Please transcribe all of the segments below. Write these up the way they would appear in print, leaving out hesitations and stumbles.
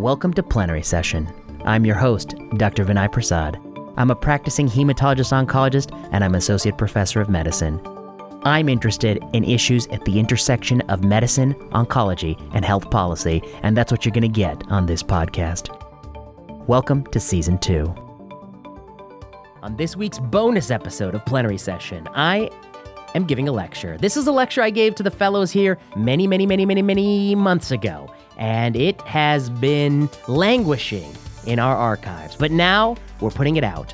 Welcome to Plenary Session. I'm your host, Dr. Vinay Prasad. I'm a practicing hematologist-oncologist, and I'm Associate Professor of Medicine. I'm interested in issues at the intersection of medicine, oncology, and health policy, and that's what you're going to get on this podcast. Welcome to Season 2. On this week's bonus episode of Plenary Session, I'm giving a lecture. This is a lecture I gave to the fellows here many months ago, and it has been languishing in our archives, but now we're putting it out.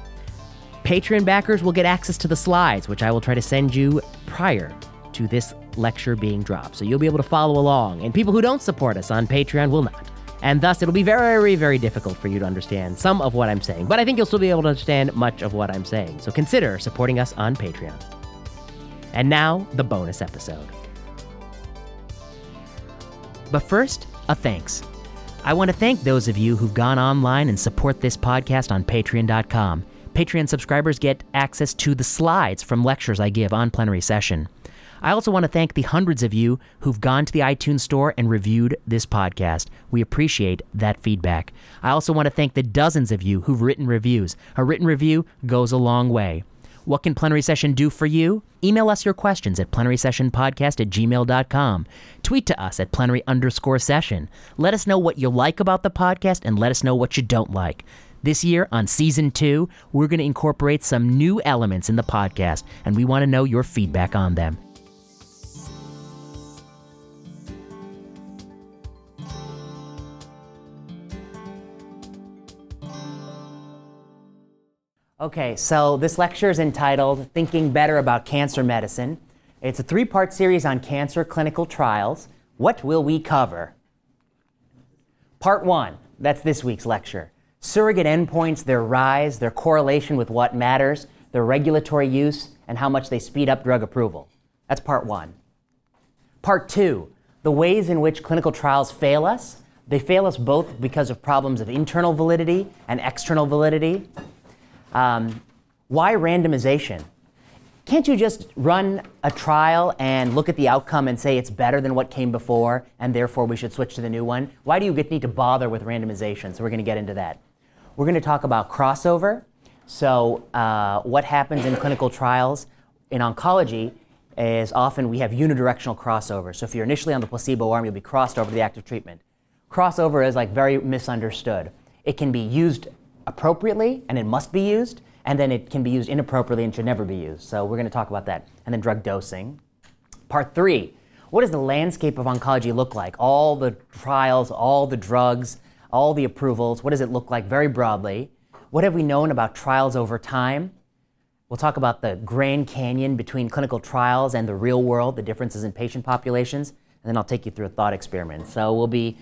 Patreon backers will get access to the slides, which I will try to send you prior to this lecture being dropped, so you'll be able to follow along, and people who don't support us on Patreon will not, and thus it'll be very, very difficult for you to understand some of what I'm saying, but I think you'll still be able to understand much of what I'm saying, so consider supporting us on Patreon. And now, the bonus episode. But first, a thanks. I want to thank those of you who've gone online and support this podcast on Patreon.com. Patreon subscribers get access to the slides from lectures I give on Plenary Session. I also want to thank the hundreds of you who've gone to the iTunes store and reviewed this podcast. We appreciate that feedback. I also want to thank the dozens of you who've written reviews. A written review goes a long way. What can Plenary Session do for you? Email us your questions at plenarysessionpodcast@gmail.com. Tweet to us at plenary_session. Let us know what you like about the podcast and let us know what you don't like. This year on Season 2, we're going to incorporate some new elements in the podcast, and we want to know your feedback on them. Okay, so this lecture is entitled Thinking Better About Cancer Medicine. It's a three-part series on cancer clinical trials. What will we cover? Part 1, that's this week's lecture. Surrogate endpoints, their rise, their correlation with what matters, their regulatory use, and how much they speed up drug approval. That's Part 1. Part 2, the ways in which clinical trials fail us. They fail us both because of problems of internal validity and external validity. Why randomization? Can't you just run a trial and look at the outcome and say it's better than what came before and therefore we should switch to the new one? Why do you need to bother with randomization? So we're going to get into that. We're going to talk about crossover. So what happens in clinical trials in oncology is often we have unidirectional crossover. So if you're initially on the placebo arm, you'll be crossed over to the active treatment. Crossover is like very misunderstood. It can be used appropriately, and it must be used, and then it can be used inappropriately and should never be used. So we're going to talk about that. And then drug dosing. Part 3, what does the landscape of oncology look like? All the trials, all the drugs, all the approvals, what does it look like very broadly? What have we known about trials over time? We'll talk about the Grand Canyon between clinical trials and the real world, the differences in patient populations, and then I'll take you through a thought experiment. So we'll get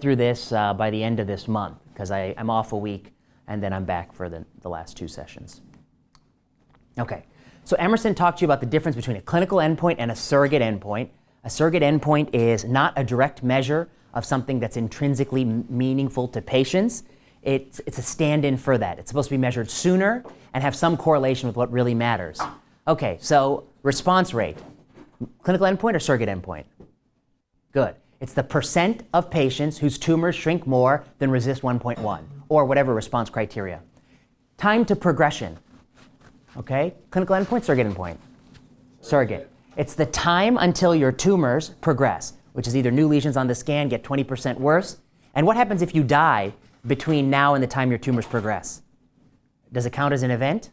through this by the end of this month, because I'm off a week, and then I'm back for the last two sessions. Okay, so Emerson talked to you about the difference between a clinical endpoint and a surrogate endpoint. A surrogate endpoint is not a direct measure of something that's intrinsically meaningful to patients. It's a stand-in for that. It's supposed to be measured sooner and have some correlation with what really matters. Okay, so response rate. Clinical endpoint or surrogate endpoint? Good. It's the percent of patients whose tumors shrink more than RESIST 1.1, or whatever response criteria. Time to progression. Okay? Clinical endpoint, surrogate endpoint? Surrogate. It's the time until your tumors progress, which is either new lesions on the scan get 20% worse, and what happens if you die between now and the time your tumors progress? Does it count as an event?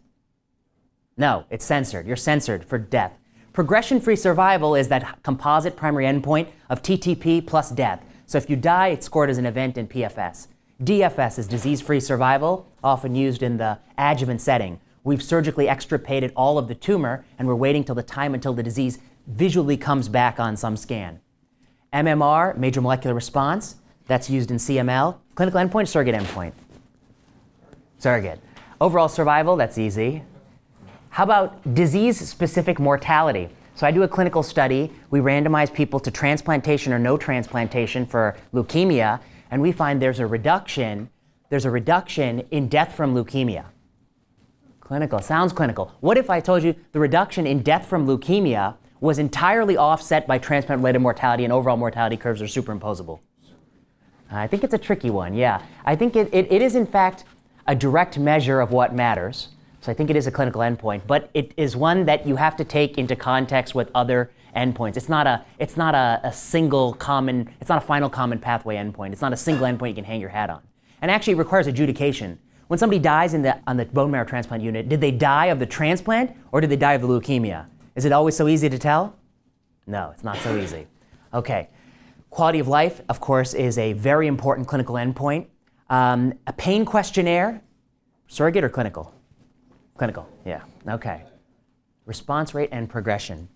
No, it's censored. You're censored for death. Progression-free survival is that composite primary endpoint of TTP plus death. So if you die, it's scored as an event in PFS. DFS is disease-free survival, often used in the adjuvant setting. We've surgically extirpated all of the tumor, and we're waiting till the time until the disease visually comes back on some scan. MMR, major molecular response, that's used in CML. Clinical endpoint, surrogate endpoint? Surrogate. Overall survival, that's easy. How about disease-specific mortality? So I do a clinical study. We randomize people to transplantation or no transplantation for leukemia, and we find there's a reduction in death from leukemia. Clinical, sounds clinical. What if I told you the reduction in death from leukemia was entirely offset by transplant-related mortality and overall mortality curves are superimposable? I think it's a tricky one, yeah. I think it is, in fact, a direct measure of what matters. So I think it is a clinical endpoint, but it is one that you have to take into context with other endpoints. It's not a final common pathway endpoint. It's not a single endpoint you can hang your hat on. And actually, it requires adjudication. When somebody dies on the bone marrow transplant unit, did they die of the transplant or did they die of the leukemia? Is it always so easy to tell? No, it's not so easy. Okay. Quality of life, of course, is a very important clinical endpoint. A pain questionnaire, surrogate or clinical? Clinical, yeah, okay. Response rate and progression.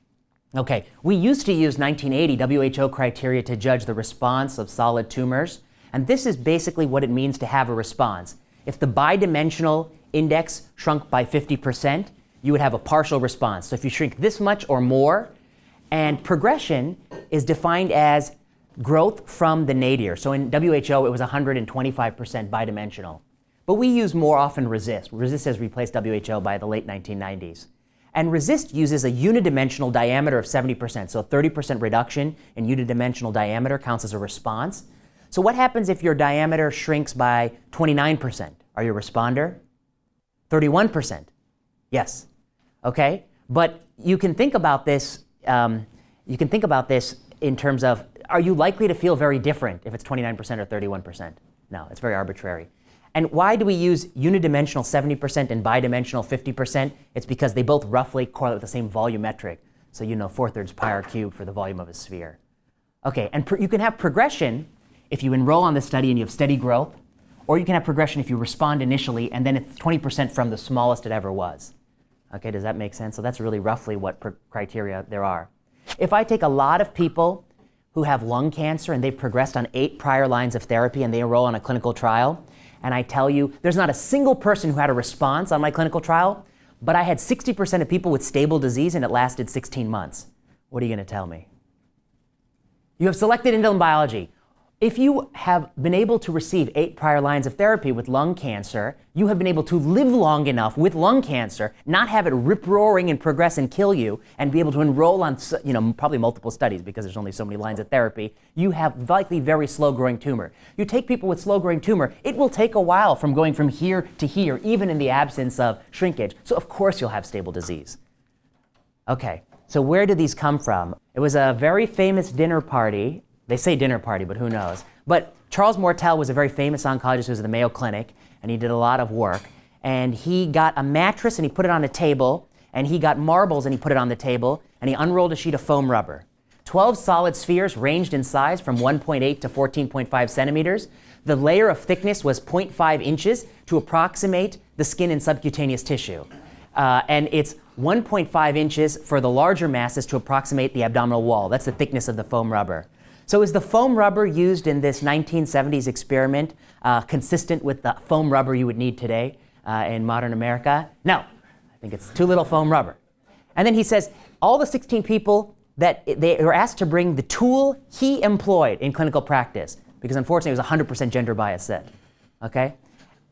Okay, we used to use 1980 WHO criteria to judge the response of solid tumors, and this is basically what it means to have a response. If the bidimensional index shrunk by 50%, you would have a partial response. So if you shrink this much or more, and progression is defined as growth from the nadir. So in WHO, it was 125% bidimensional. But we use more often RESIST. RESIST has replaced WHO by the late 1990s. And RESIST uses a unidimensional diameter of 70%. So a 30% reduction in unidimensional diameter counts as a response. So what happens if your diameter shrinks by 29%? Are you a responder? 31%? Yes. Okay? But you can think about this, in terms of, are you likely to feel very different if it's 29% or 31%? No, it's very arbitrary. And why do we use unidimensional 70% and bidimensional 50%? It's because they both roughly correlate with the same volumetric. So 4/3 pi r cubed for the volume of a sphere. Okay, and you can have progression if you enroll on the study and you have steady growth, or you can have progression if you respond initially and then it's 20% from the smallest it ever was. Okay, does that make sense? So that's really roughly what criteria there are. If I take a lot of people who have lung cancer and they've progressed on 8 prior lines of therapy and they enroll on a clinical trial, and I tell you, there's not a single person who had a response on my clinical trial, but I had 60% of people with stable disease and it lasted 16 months. What are you going to tell me? You have selected indolent biology. If you have been able to receive 8 prior lines of therapy with lung cancer, you have been able to live long enough with lung cancer, not have it rip-roaring and progress and kill you, and be able to enroll on probably multiple studies because there's only so many lines of therapy, you have likely very slow-growing tumor. You take people with slow-growing tumor, it will take a while from going from here to here, even in the absence of shrinkage. So of course you'll have stable disease. Okay, so where did these come from? It was a very famous dinner party. They say dinner party, but who knows. But Charles Mortel was a very famous oncologist who was at the Mayo Clinic, and he did a lot of work. And he got a mattress, and he put it on a table, and he got marbles, and he put it on the table, and he unrolled a sheet of foam rubber. 12 solid spheres ranged in size from 1.8 to 14.5 centimeters. The layer of thickness was 0.5 inches to approximate the skin and subcutaneous tissue. And it's 1.5 inches for the larger masses to approximate the abdominal wall. That's the thickness of the foam rubber. So is the foam rubber used in this 1970s experiment consistent with the foam rubber you would need today in modern America? No, I think it's too little foam rubber. And then he says, all the 16 people that they were asked to bring the tool he employed in clinical practice, because unfortunately it was 100% gender bias set, okay?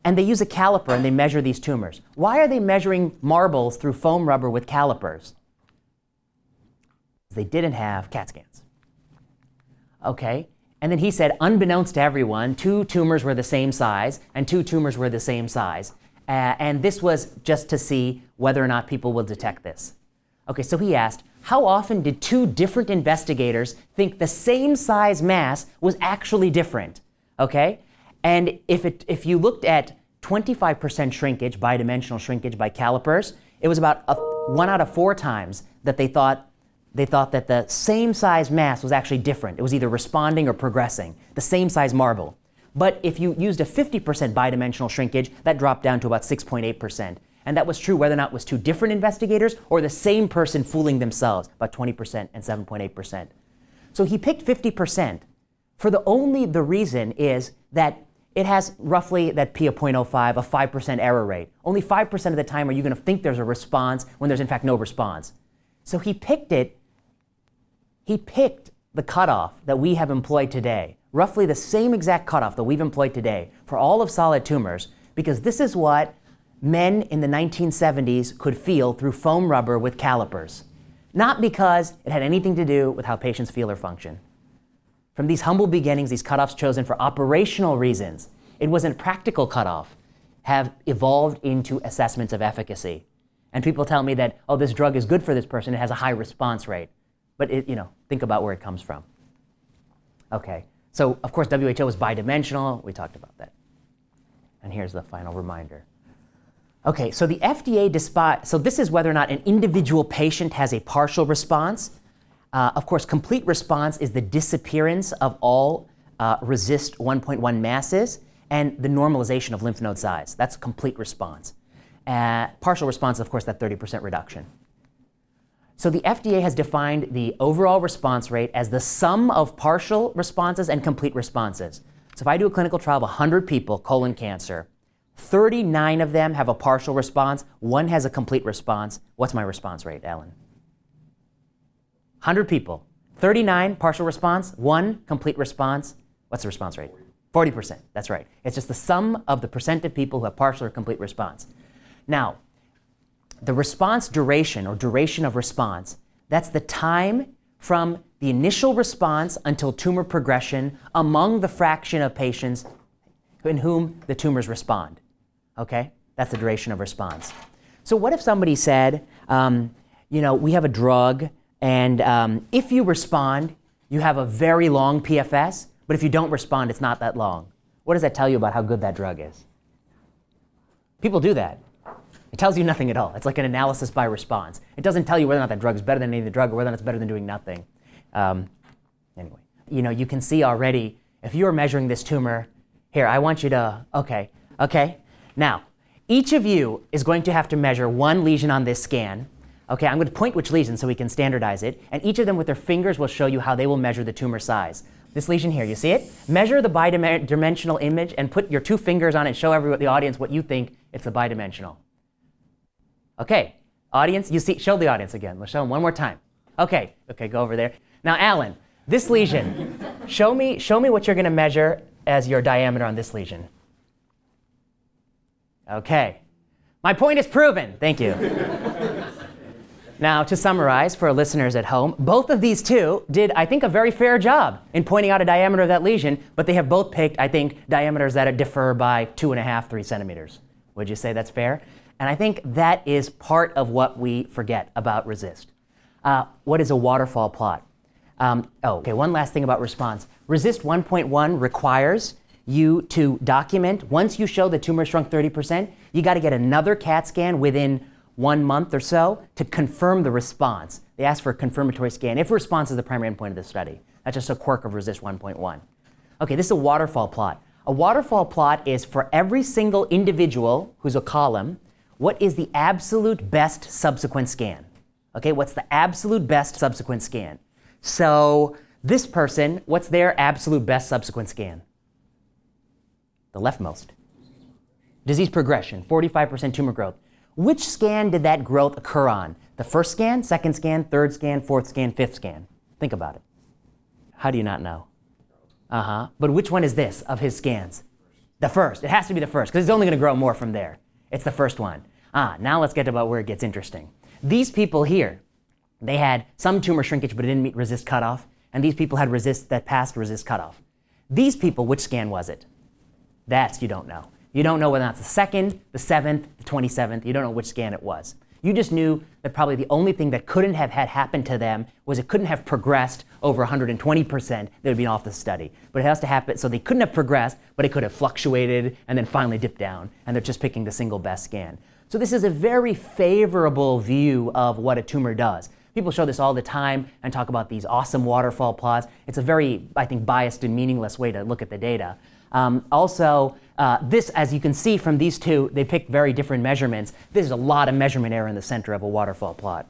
And they use a caliper and they measure these tumors. Why are they measuring marbles through foam rubber with calipers? They didn't have CAT scans. Okay, and then he said, unbeknownst to everyone, 2 tumors were the same size, and 2 tumors were the same size. And this was just to see whether or not people will detect this. Okay, so he asked, how often did 2 different investigators think the same size mass was actually different? Okay, and if you looked at 25% shrinkage, bidimensional shrinkage by calipers, it was about 1 out of 4 times that they thought that the same size mass was actually different. It was either responding or progressing, the same size marble. But if you used a 50% bidimensional shrinkage, that dropped down to about 6.8%. And that was true whether or not it was 2 different investigators or the same person fooling themselves, about 20% and 7.8%. So he picked 50% for the reason is that it has roughly that P of 0.05, a 5% error rate. Only 5% of the time are you going to think there's a response when there's in fact no response. So he picked it. He picked the cutoff that we have employed today, roughly the same exact cutoff that we've employed today for all of solid tumors, because this is what men in the 1970s could feel through foam rubber with calipers, not because it had anything to do with how patients feel or function. From these humble beginnings, these cutoffs chosen for operational reasons, it wasn't a practical cutoff, have evolved into assessments of efficacy. And people tell me that, oh, this drug is good for this person, it has a high response rate. But it, you know, think about where it comes from. Okay, so of course WHO is bidimensional, we talked about that. And here's the final reminder. Okay, so the FDA, so this is whether or not an individual patient has a partial response. Of course, complete response is the disappearance of all RESIST 1.1 masses and the normalization of lymph node size. That's complete response. Partial response, of course, that 30% reduction. So the FDA has defined the overall response rate as the sum of partial responses and complete responses. So if I do a clinical trial of 100 people, colon cancer, 39 of them have a partial response, one has a complete response. What's my response rate, Alan? 100 people, 39 partial response, one complete response. What's the response rate? 40%, that's right. It's just the sum of the percent of people who have partial or complete response. Now, the response duration or duration of response, that's the time from the initial response until tumor progression among the fraction of patients in whom the tumors respond. Okay? That's the duration of response. So what if somebody said, you know, we have a drug and if you respond, you have a very long PFS, but if you don't respond, it's not that long. What does that tell you about how good that drug is? People do that. It tells you nothing at all. It's like an analysis by response. It doesn't tell you whether or not that drug is better than any other drug or whether or not it's better than doing nothing. Anyway, you know, you can see already, if you're measuring this tumor, here, I want you to, okay. Now, each of you is going to have to measure one lesion on this scan. Okay, I'm going to point which lesion so we can standardize it, and each of them with their fingers will show you how they will measure the tumor size. This lesion here, you see it? Measure the bidimensional image and put your two fingers on it, show everyone, the audience, what you think it's the bidimensional. Okay, audience, you see, show the audience again. Let's show them one more time. Okay, go over there. Now, Alan, this lesion, show me what you're going to measure as your diameter on this lesion. Okay, my point is proven. Thank you. Now, to summarize for our listeners at home, both of these two did, I think, a very fair job in pointing out a diameter of that lesion, but they have both picked, I think, diameters that differ by 2.5, 3 centimeters. Would you say that's fair? And I think that is part of what we forget about RESIST. What is a waterfall plot? One last thing about response. RESIST 1.1 requires you to document, once you show the tumor shrunk 30%, you got to get another CAT scan within 1 month or so to confirm the response. They ask for a confirmatory scan if response is the primary endpoint of the study. That's just a quirk of RESIST 1.1. Okay, this is a waterfall plot. A waterfall plot is for every single individual who's a column, what is the absolute best subsequent scan? Okay, what's the absolute best subsequent scan? So this person, what's their absolute best subsequent scan? The leftmost. Disease progression, 45% tumor growth. Which scan did that growth occur on? The first scan, second scan, third scan, fourth scan, fifth scan? Think about it. How do you not know? But which one is this of his scans? The first. It has to be the first because it's only going to grow more from there. It's the first one. Now let's get about where it gets interesting. These people here, they had some tumor shrinkage but it didn't meet RESIST cutoff, and these people had RESIST that passed RESIST cutoff. These people, which scan was it? That's, you don't know. You don't know whether or not it's the second, the 7th, the 27th. You don't know which scan it was. You just knew that probably the only thing that couldn't have had happened to them was it couldn't have progressed over 120%. They would have been off the study. But it has to happen, so they couldn't have progressed, but it could have fluctuated and then finally dipped down. And they're just picking the single best scan. So this is a very favorable view of what a tumor does. People show this all the time and talk about these awesome waterfall plots. It's a very, I think, biased and meaningless way to look at the data. This, as you can see from these two, they picked very different measurements. There's a lot of measurement error in the center of a waterfall plot.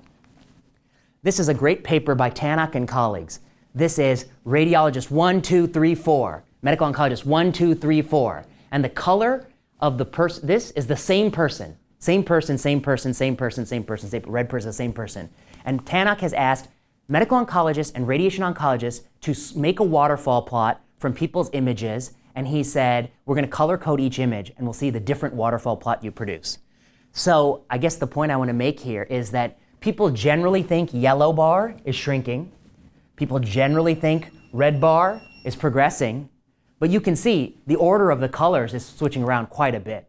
This is a great paper by Tannock and colleagues. This is radiologist 1, 2, 3, 4, medical oncologist 1, 2, 3, 4, and the color of the person. This is the same person, red person, same person. And Tannock has asked medical oncologists and radiation oncologists to make a waterfall plot from people's images. And he said, we're going to color code each image and we'll see the different waterfall plot you produce. So I guess the point I want to make here is that people generally think yellow bar is shrinking. People generally think red bar is progressing, but you can see the order of the colors is switching around quite a bit.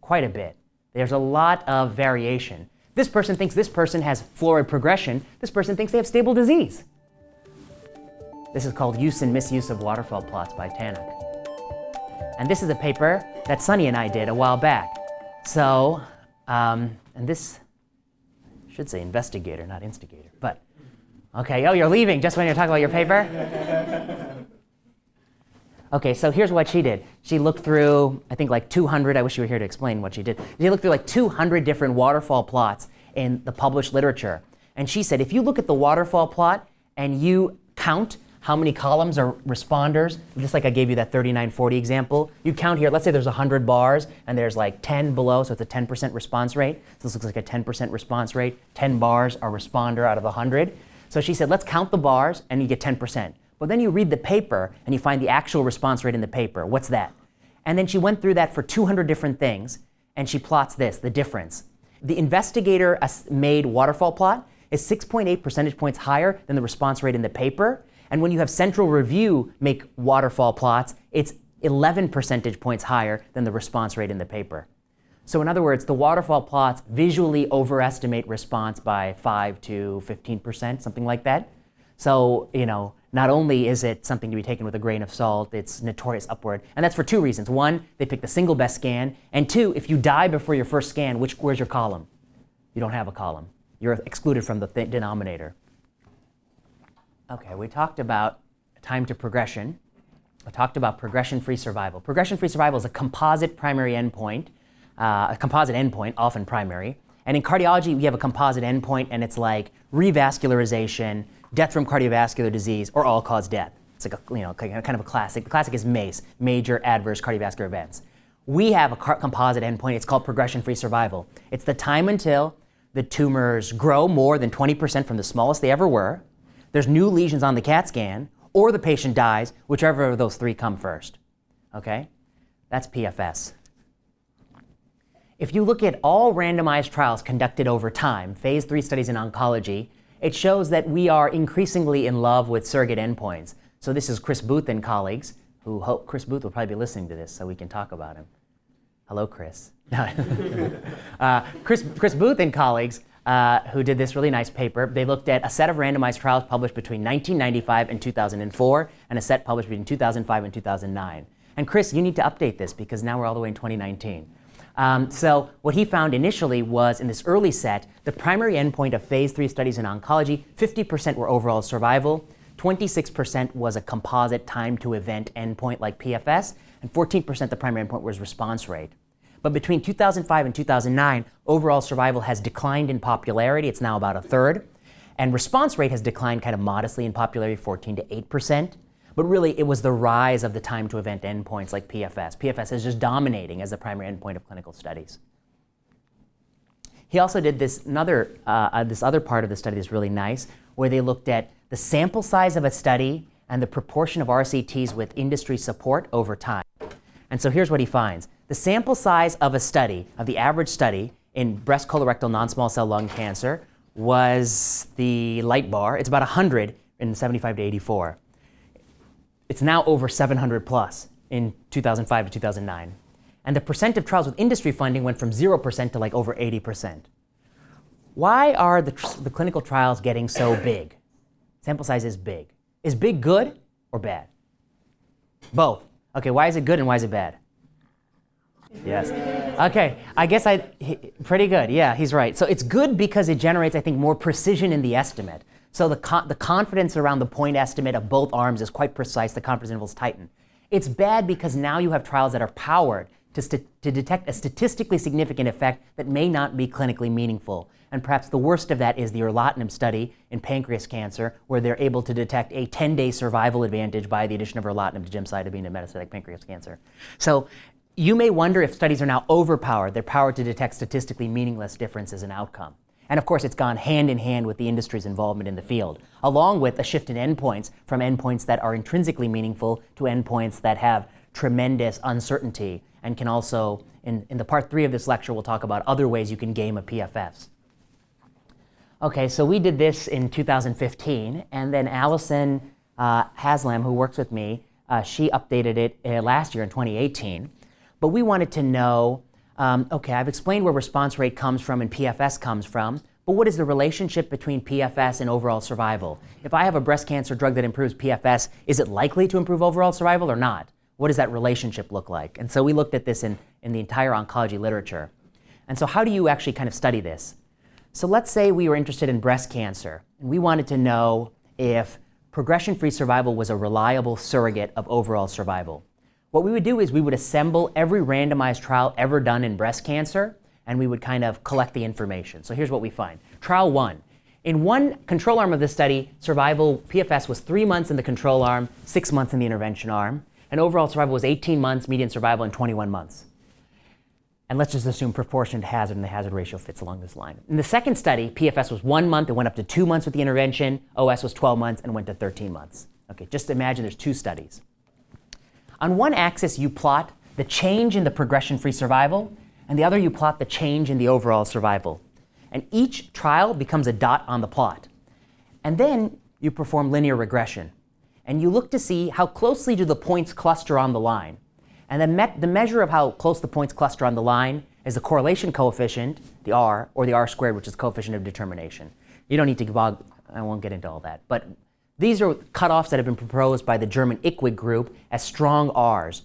Quite a bit. There's a lot of variation. This person thinks this person has florid progression. This person thinks they have stable disease. This is called Use and Misuse of Waterfall Plots by Tannock. And this is a paper that Sunny and I did a while back. So, and this, I should say investigator, not instigator, but, okay, oh, you're leaving just when you're talking about your paper? Okay, so here's what she did. She looked through, I think like 200, I wish you were here to explain what she did. She looked through like 200 different waterfall plots in the published literature. And she said, if you look at the waterfall plot and you count how many columns are responders, just like I gave you that 3940 example, you count here, let's say there's 100 bars and there's like 10 below, so it's a 10% response rate. So this looks like a 10% response rate. 10 bars are responder out of 100. So she said, let's count the bars and you get 10%. But then you read the paper and you find the actual response rate in the paper. What's that? And then she went through that for 200 different things and she plots this, the difference. The investigator made waterfall plot is 6.8 percentage points higher than the response rate in the paper. And when you have central review make waterfall plots, it's 11 percentage points higher than the response rate in the paper. So in other words, the waterfall plots visually overestimate response by 5 to 15%, something like that. So, you know, not only is it something to be taken with a grain of salt, it's notorious upward. And that's for two reasons. One, they pick the single best scan. And two, if you die before your first scan, where's your column? You don't have a column. You're excluded from the denominator. Okay, we talked about time to progression. We talked about progression-free survival. Progression-free survival is a composite primary endpoint, often primary. And in cardiology, we have a composite endpoint, and it's like revascularization, death from cardiovascular disease, or all-cause death. It's like a, you know, kind of a classic. The classic is MACE, major adverse cardiovascular events. We have a composite endpoint. It's called progression-free survival. It's the time until the tumors grow more than 20% from the smallest they ever were, there's new lesions on the CAT scan, or the patient dies, whichever of those three come first. Okay? That's PFS. If you look at all randomized trials conducted over time, phase 3 studies in oncology, it shows that we are increasingly in love with surrogate endpoints. So this is Chris Booth and colleagues, who hope Chris Booth will probably be listening to this so we can talk about him. Hello, Chris. Chris Booth and colleagues who did this really nice paper. They looked at a set of randomized trials published between 1995 and 2004 and a set published between 2005 and 2009. And Chris, you need to update this because now we're all the way in 2019. So what he found initially was in this early set, the primary endpoint of phase 3 studies in oncology, 50% were overall survival, 26% was a composite time to event endpoint like PFS, and 14% the primary endpoint was response rate. But between 2005 and 2009, overall survival has declined in popularity. It's now about a third. And response rate has declined kind of modestly in popularity, 14 to 8%. But really, it was the rise of the time to event endpoints like PFS. PFS is just dominating as the primary endpoint of clinical studies. He also did this other part of the study that's really nice, where they looked at the sample size of a study and the proportion of RCTs with industry support over time. And so here's what he finds. The sample size of a study, of the average study in breast, colorectal, non-small cell lung cancer was the light bar. It's about 100 in 75 to 84. It's now over 700 plus in 2005 to 2009. And the percent of trials with industry funding went from 0% to like over 80%. Why are the clinical trials getting so big? Sample size is big. Is big good or bad? Both. Okay, why is it good and why is it bad? Yes. Okay, I guess pretty good. Yeah, he's right. So it's good because it generates, I think, more precision in the estimate. So the confidence around the point estimate of both arms is quite precise. The confidence intervals tighten. It's bad because now you have trials that are powered to detect a statistically significant effect that may not be clinically meaningful. And perhaps the worst of that is the Erlotinib study in pancreas cancer, where they're able to detect a 10-day survival advantage by the addition of Erlotinib to gemcitabine in metastatic pancreas cancer. So you may wonder if studies are now overpowered. They're powered to detect statistically meaningless differences in outcome. And of course, it's gone hand in hand with the industry's involvement in the field, along with a shift in endpoints from endpoints that are intrinsically meaningful to endpoints that have tremendous uncertainty and can also, in the part 3 of this lecture, we'll talk about other ways you can game a PFS. Okay, so we did this in 2015, and then Allison Haslam, who works with me, she updated it last year in 2018. But we wanted to know, okay, I've explained where response rate comes from and PFS comes from, but what is the relationship between PFS and overall survival? If I have a breast cancer drug that improves PFS, is it likely to improve overall survival or not? What does that relationship look like? And so we looked at this in the entire oncology literature. And so how do you actually kind of study this? So let's say we were interested in breast cancer, and we wanted to know if progression-free survival was a reliable surrogate of overall survival. What we would do is we would assemble every randomized trial ever done in breast cancer, and we would kind of collect the information. So here's what we find. Trial 1. In one control arm of this study, survival PFS was 3 months in the control arm, 6 months in the intervention arm, and overall survival was 18 months, median survival in 21 months. And let's just assume proportionate hazard and the hazard ratio fits along this line. In the second study, PFS was 1 month, it went up to 2 months with the intervention, OS was 12 months and went to 13 months. Okay, just imagine there's two studies. On one axis you plot the change in the progression-free survival, and the other you plot the change in the overall survival. And each trial becomes a dot on the plot. And then you perform linear regression. And you look to see how closely do the points cluster on the line. And then the measure of how close the points cluster on the line is the correlation coefficient, the R, or the R squared, which is coefficient of determination. You don't need to bog, I won't get into all that. But these are cutoffs that have been proposed by the German IQWiG group as strong Rs.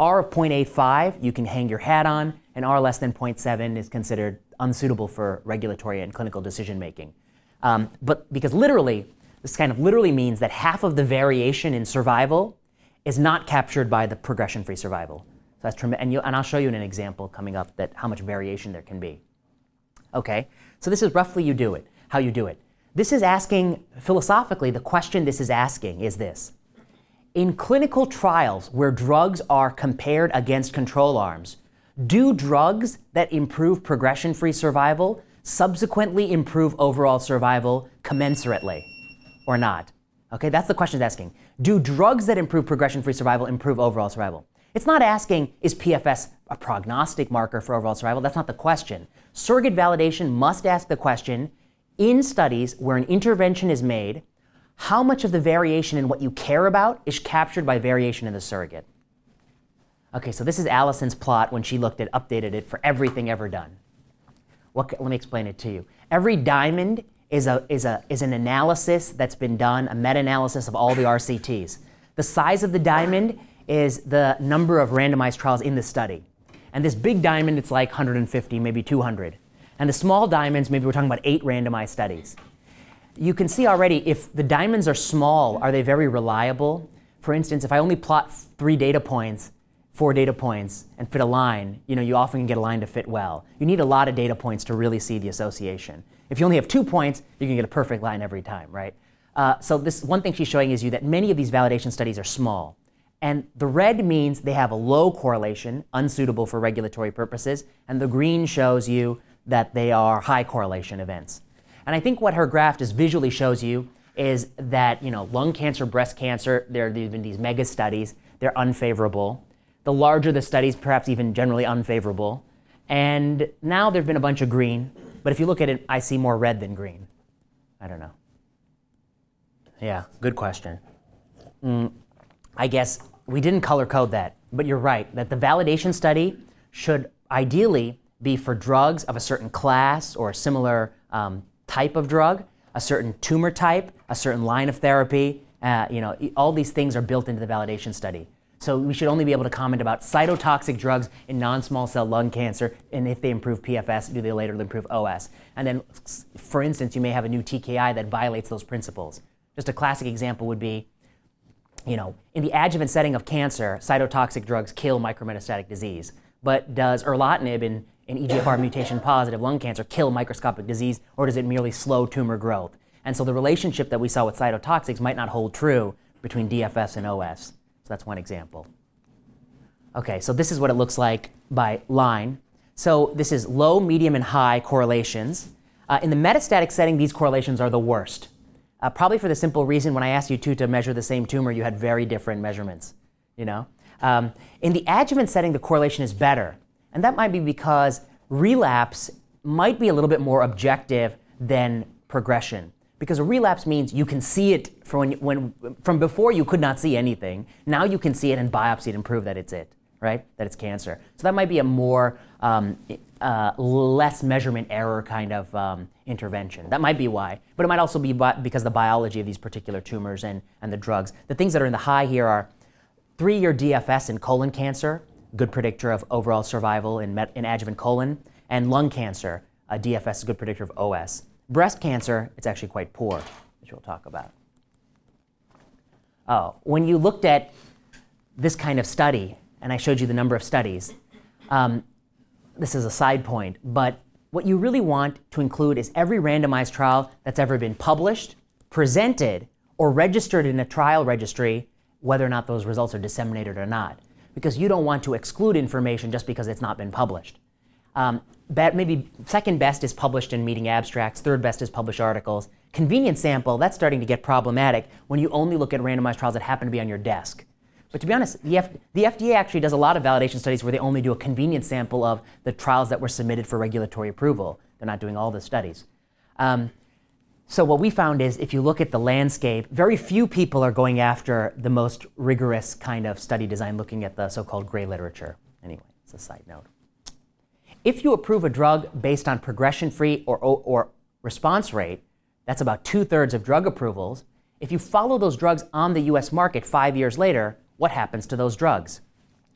R of 0.85 you can hang your hat on, and R less than 0.7 is considered unsuitable for regulatory and clinical decision making. But because literally, this kind of literally means that half of the variation in survival is not captured by the progression-free survival. So that's tremendous, and I'll show you in an example coming up that how much variation there can be. Okay, so this is roughly you do it, how you do it. This is asking, philosophically, the question this is asking is this. In clinical trials where drugs are compared against control arms, do drugs that improve progression-free survival subsequently improve overall survival commensurately or not? Okay, that's the question it's asking. Do drugs that improve progression-free survival improve overall survival? It's not asking, is PFS a prognostic marker for overall survival? That's not the question. Surrogate validation must ask the question, in studies where an intervention is made, how much of the variation in what you care about is captured by variation in the surrogate? Okay, so this is Allison's plot when she looked at, updated it for everything ever done. Let me explain it to you. Every diamond is an analysis that's been done, a meta-analysis of all the RCTs. The size of the diamond is the number of randomized trials in the study. And this big diamond, it's like 150, maybe 200. And the small diamonds, maybe we're talking about 8 randomized studies. You can see already, if the diamonds are small, are they very reliable? For instance, if I only plot 4 data points, and fit a line, you know, you often can get a line to fit well. You need a lot of data points to really see the association. If you only have 2 points, you can get a perfect line every time, right? So this one thing she's showing is you that many of these validation studies are small. And the red means they have a low correlation, unsuitable for regulatory purposes, and the green shows you that they are high correlation events. And I think what her graph just visually shows you is that, you know, lung cancer, breast cancer, there have been these mega studies, they're unfavorable. The larger the studies, perhaps even generally unfavorable. And now there've been a bunch of green, but if you look at it, I see more red than green. I don't know. Yeah, good question. I guess we didn't color code that, but you're right, that the validation study should ideally be for drugs of a certain class or a similar type of drug, a certain tumor type, a certain line of therapy. You know, all these things are built into the validation study. So we should only be able to comment about cytotoxic drugs in non-small cell lung cancer, and if they improve PFS, do they later improve OS? And then, for instance, you may have a new TKI that violates those principles. Just a classic example would be, you know, in the adjuvant setting of cancer, cytotoxic drugs kill micrometastatic disease. But does erlotinib in EGFR mutation-positive lung cancer kill microscopic disease, or does it merely slow tumor growth? And so the relationship that we saw with cytotoxics might not hold true between DFS and OS. So that's one example. Okay, so this is what it looks like by line. So this is low, medium, and high correlations. In the metastatic setting, these correlations are the worst. Probably for the simple reason when I asked you two to measure the same tumor, you had very different measurements, you know? In the adjuvant setting, the correlation is better. And that might be because relapse might be a little bit more objective than progression. Because a relapse means you can see it from before you could not see anything. Now you can see it and biopsy it and prove that it's it, right? That it's cancer. So that might be a more less measurement error kind of intervention. That might be why. But it might also be because the biology of these particular tumors and the drugs. The things that are in the high here are 3-year DFS in colon cancer, good predictor of overall survival in adjuvant colon, and lung cancer, DFS is a good predictor of OS. Breast cancer, it's actually quite poor, which we'll talk about. Oh, when you looked at this kind of study, and I showed you the number of studies, this is a side point, but what you really want to include is every randomized trial that's ever been published, presented, or registered in a trial registry, whether or not those results are disseminated or not, because you don't want to exclude information just because it's not been published. Maybe second best is published in meeting abstracts, third best is published articles. Convenience sample, that's starting to get problematic when you only look at randomized trials that happen to be on your desk. But to be honest, the FDA actually does a lot of validation studies where they only do a convenience sample of the trials that were submitted for regulatory approval. They're not doing all the studies. So what we found is if you look at the landscape, very few people are going after the most rigorous kind of study design looking at the so-called gray literature. Anyway, it's a side note. If you approve a drug based on progression-free or response rate, that's about 2/3 of drug approvals. If you follow those drugs on the US market 5 years later, what happens to those drugs?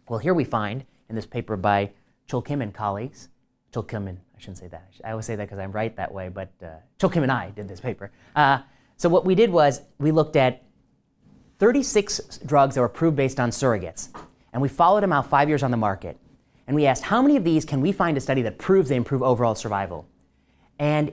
Well, here we find, in this paper by Chul Kim and colleagues, Chul Kim and, I shouldn't say that. I always say that because I'm right that way, but Chul Kim and I did this paper. So what we did was we looked at 36 drugs that were approved based on surrogates, and we followed them out 5 years on the market. And we asked, how many of these can we find a study that proves they improve overall survival? And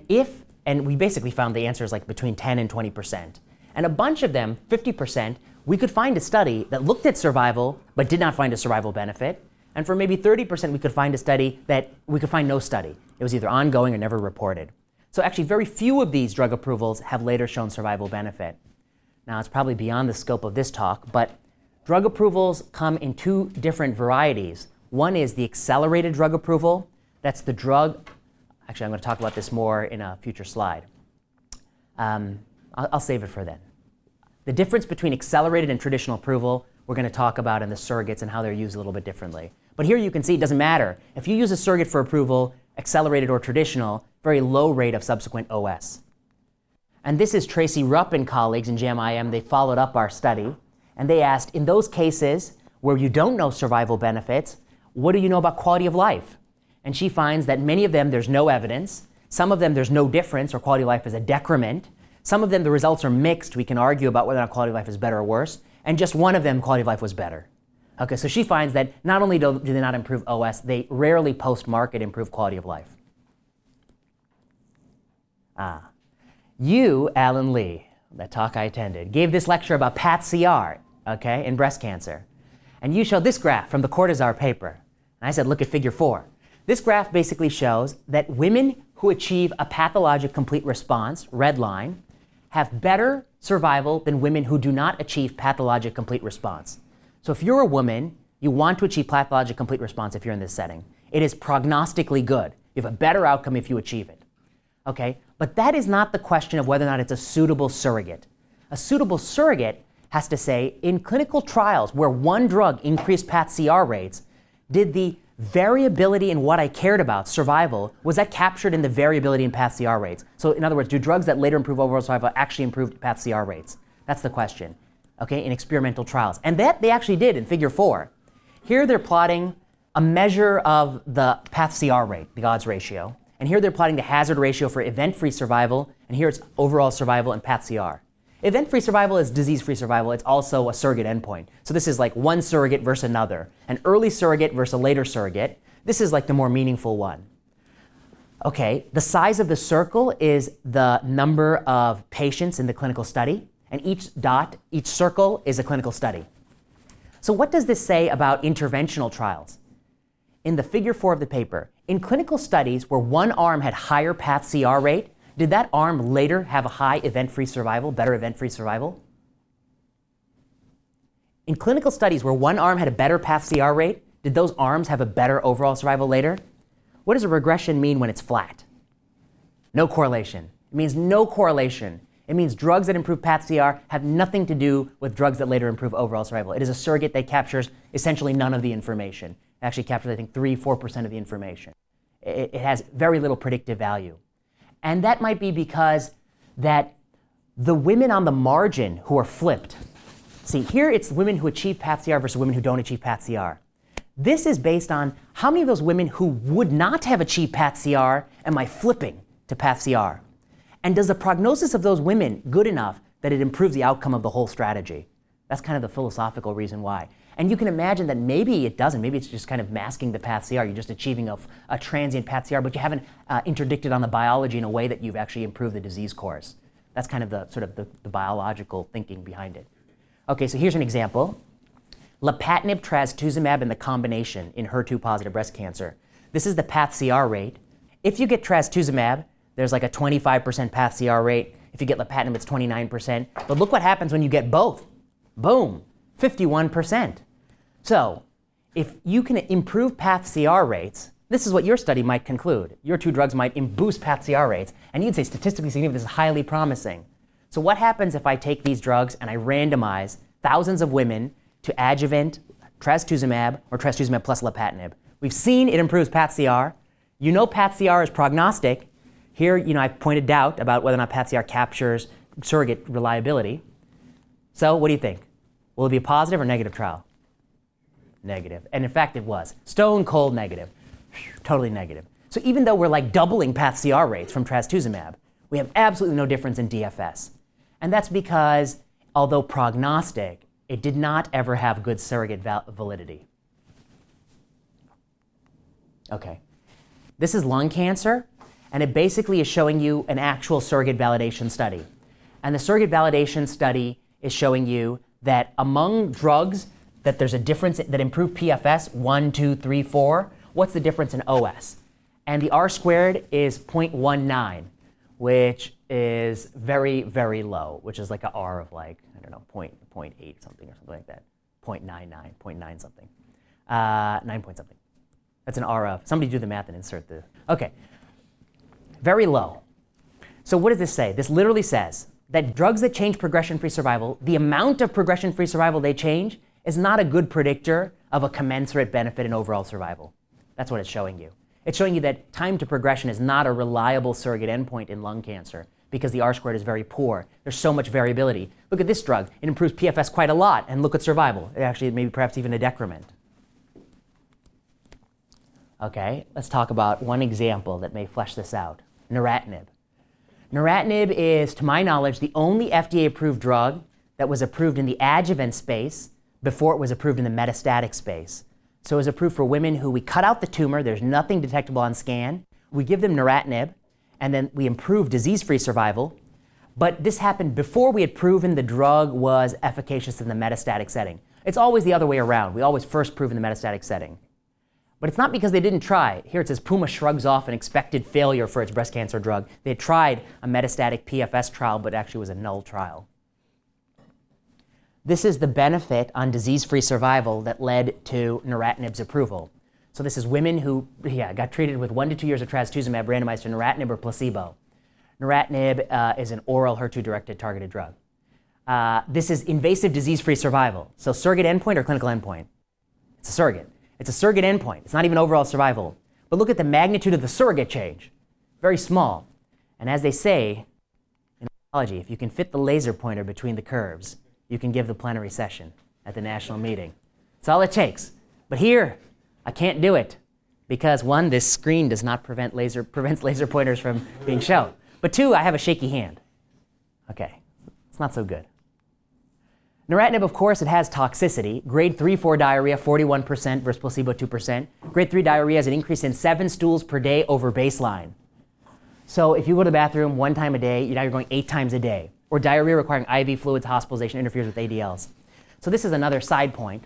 we basically found the answers like between 10 and 20%. And a bunch of them, 50%, we could find a study that looked at survival but did not find a survival benefit. And for maybe 30%, we could find a study that we could find no study. It was either ongoing or never reported. So actually very few of these drug approvals have later shown survival benefit. Now it's probably beyond the scope of this talk, but drug approvals come in two different varieties. One is the accelerated drug approval. That's the drug, actually I'm going to talk about this more in a future slide. I'll save it for then. The difference between accelerated and traditional approval, we're going to talk about in the surrogates and how they're used a little bit differently. But here you can see it doesn't matter. If you use a surrogate for approval, accelerated or traditional, very low rate of subsequent OS. And this is Tracy Rupp and colleagues in JAMA IM. They followed up our study, and they asked, in those cases where you don't know survival benefits, what do you know about quality of life? And she finds that many of them there's no evidence. Some of them there's no difference, or quality of life is a decrement. Some of them, the results are mixed. We can argue about whether or not quality of life is better or worse. And just one of them, quality of life was better. Okay, so she finds that not only do they not improve OS, they rarely post-market improve quality of life. You, Alan Lee, that talk I attended, gave this lecture about PAT-CR, okay, in breast cancer. And you showed this graph from the Cortazar paper. And I said, look at figure 4. This graph basically shows that women who achieve a pathologic complete response, red line, have better survival than women who do not achieve pathologic complete response. So if you're a woman, you want to achieve pathologic complete response if you're in this setting. It is prognostically good. You have a better outcome if you achieve it. Okay, but that is not the question of whether or not it's a suitable surrogate. A suitable surrogate has to say, in clinical trials where one drug increased PAT-CR rates, did the variability in what I cared about, survival, was that captured in the variability in PATH-CR rates? So in other words, do drugs that later improve overall survival actually improve PATH-CR rates? That's the question, okay, in experimental trials. And that they actually did in figure 4. Here they're plotting a measure of the PATH-CR rate, the odds ratio. And here they're plotting the hazard ratio for event-free survival. And here it's overall survival and PATH-CR. Event-free survival is disease-free survival. It's also a surrogate endpoint. So this is like one surrogate versus another, an early surrogate versus a later surrogate. This is like the more meaningful one. Okay, the size of the circle is the number of patients in the clinical study, and each dot, each circle is a clinical study. So what does this say about interventional trials? In the figure 4 of the paper, in clinical studies where one arm had higher PATH-CR rate, did that arm later have a high event-free survival, better event-free survival? In clinical studies where one arm had a better PATH-CR rate, did those arms have a better overall survival later? What does a regression mean when it's flat? No correlation. It means no correlation. It means drugs that improve path CR have nothing to do with drugs that later improve overall survival. It is a surrogate that captures essentially none of the information. It actually captures, I think, 3-4% of the information. It has very little predictive value. And that might be because that the women on the margin who are flipped, see, here it's women who achieve path CR versus women who don't achieve path CR. This is based on how many of those women who would not have achieved path CR am I flipping to path CR? And does the prognosis of those women good enough that it improves the outcome of the whole strategy? That's kind of the philosophical reason why. And you can imagine that maybe it doesn't. Maybe it's just kind of masking the path CR. You're just achieving a transient path CR, but you haven't interdicted on the biology in a way that you've actually improved the disease course. That's kind of the sort of the biological thinking behind it. Okay, so here's an example. Lapatinib, trastuzumab, and the combination in HER2-positive breast cancer. This is the path CR rate. If you get trastuzumab, there's like a 25% path CR rate. If you get lapatinib, it's 29%. But look what happens when you get both. Boom, 51%. So if you can improve path CR rates, this is what your study might conclude. Your two drugs might boost path CR rates. And you'd say statistically significant, this is highly promising. So what happens if I take these drugs and I randomize thousands of women to adjuvant trastuzumab or trastuzumab plus lapatinib? We've seen it improves path CR. You know path CR is prognostic. Here, you know, I've pointed doubt about whether or not path CR captures surrogate reliability. So what do you think? Will it be a positive or negative trial? Negative. And in fact, it was. Stone cold negative. Totally negative. So even though we're like doubling path CR rates from trastuzumab, we have absolutely no difference in DFS. And that's because, although prognostic, it did not ever have good surrogate validity. Okay. This is lung cancer. And it basically is showing you an actual surrogate validation study. And the surrogate validation study is showing you that among drugs that there's a difference that improve PFS, 1, 2, 3, 4, what's the difference in OS? And the R squared is 0.19, which is very, very low, which is like a R of like, I don't know, 0.8 something or something like that, 0.99, 0.9 something, 9 point something. That's an R of, somebody do the math and insert the, okay. Very low. So what does this say? This literally says that drugs that change progression-free survival, the amount of progression-free survival they change is not a good predictor of a commensurate benefit in overall survival. That's what it's showing you. It's showing you that time to progression is not a reliable surrogate endpoint in lung cancer because the R-squared is very poor. There's so much variability. Look at this drug. It improves PFS quite a lot, and look at survival. It actually may be perhaps even a decrement. Okay, let's talk about one example that may flesh this out. Neratinib. Neratinib is, to my knowledge, the only FDA-approved drug that was approved in the adjuvant space before it was approved in the metastatic space. So it was approved for women who we cut out the tumor, there's nothing detectable on scan, we give them neratinib, and then we improve disease-free survival. But this happened before we had proven the drug was efficacious in the metastatic setting. It's always the other way around. We always first prove in the metastatic setting. But it's not because they didn't try. Here it says Puma shrugs off an expected failure for its breast cancer drug. They tried a metastatic PFS trial, but actually was a null trial. This is the benefit on disease-free survival that led to neratinib's approval. So this is women who got treated with 1 to 2 years of trastuzumab randomized to neratinib or placebo. Neratinib is an oral HER2-directed targeted drug. This is invasive disease-free survival. So surrogate endpoint or clinical endpoint? It's a surrogate. It's a surrogate endpoint. It's not even overall survival. But look at the magnitude of the surrogate change. Very small. And as they say in oncology, if you can fit the laser pointer between the curves, you can give the plenary session at the national meeting. That's all it takes. But here, I can't do it because 1, this screen does not prevents laser pointers from being shown. But 2, I have a shaky hand. Okay, it's not so good. Neratinib, of course, it has toxicity. Grade 3-4 diarrhea, 41% versus placebo, 2%. Grade 3 diarrhea is an increase in 7 stools per day over baseline. So if you go to the bathroom 1 time a day, now you're going 8 times a day. Or diarrhea requiring IV fluids, hospitalization, interferes with ADLs. So this is another side point.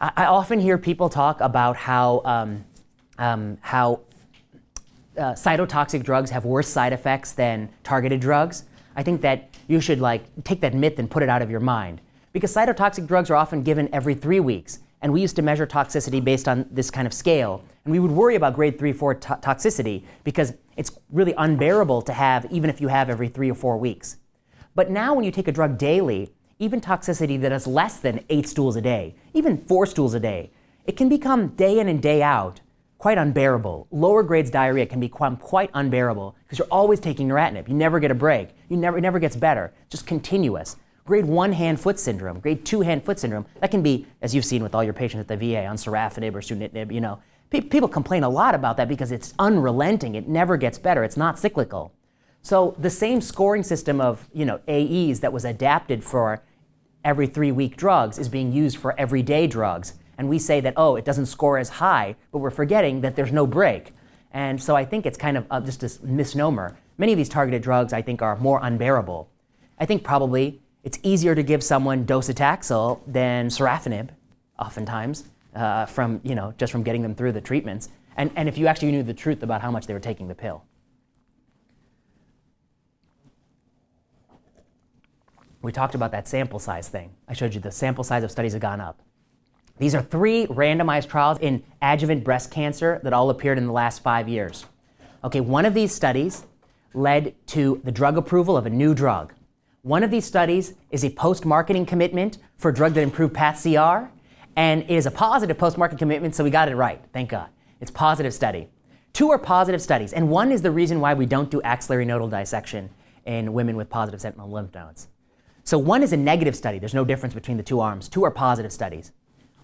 I often hear people talk about how cytotoxic drugs have worse side effects than targeted drugs. I think that you should take that myth and put it out of your mind. Because cytotoxic drugs are often given every 3 weeks, and we used to measure toxicity based on this kind of scale, and we would worry about grade 3-4 toxicity because it's really unbearable to have even if you have every 3 or 4 weeks. But now when you take a drug daily, even toxicity that is less than 8 stools a day, even 4 stools a day, it can become day in and day out quite unbearable. Lower grades diarrhea can become quite unbearable because you're always taking neratinib. You never get a break. It never gets better. Just continuous. Grade 1 hand-foot syndrome, grade 2 hand-foot syndrome, that can be, as you've seen with all your patients at the VA, on sorafenib or sunitinib, you know. People complain a lot about that because it's unrelenting. It never gets better. It's not cyclical. So the same scoring system of, you know, AEs that was adapted for every 3-week drugs is being used for everyday drugs. And we say that, oh, it doesn't score as high, but we're forgetting that there's no break. And so I think it's kind of just this misnomer. Many of these targeted drugs, I think, are more unbearable. I think probably it's easier to give someone docetaxel than sorafenib, oftentimes, from getting them through the treatments. And if you actually knew the truth about how much they were taking the pill. We talked about that sample size thing. I showed you the sample size of studies have gone up. These are 3 randomized trials in adjuvant breast cancer that all appeared in the last 5 years. Okay, one of these studies led to the drug approval of a new drug. One of these studies is a post-marketing commitment for a drug that improved PathCR, and it is a positive post-marketing commitment, so we got it right, thank God. It's a positive study. 2 are positive studies, and one is the reason why we don't do axillary nodal dissection in women with positive sentinel lymph nodes. So one is a negative study. There's no difference between the 2 arms. 2 are positive studies.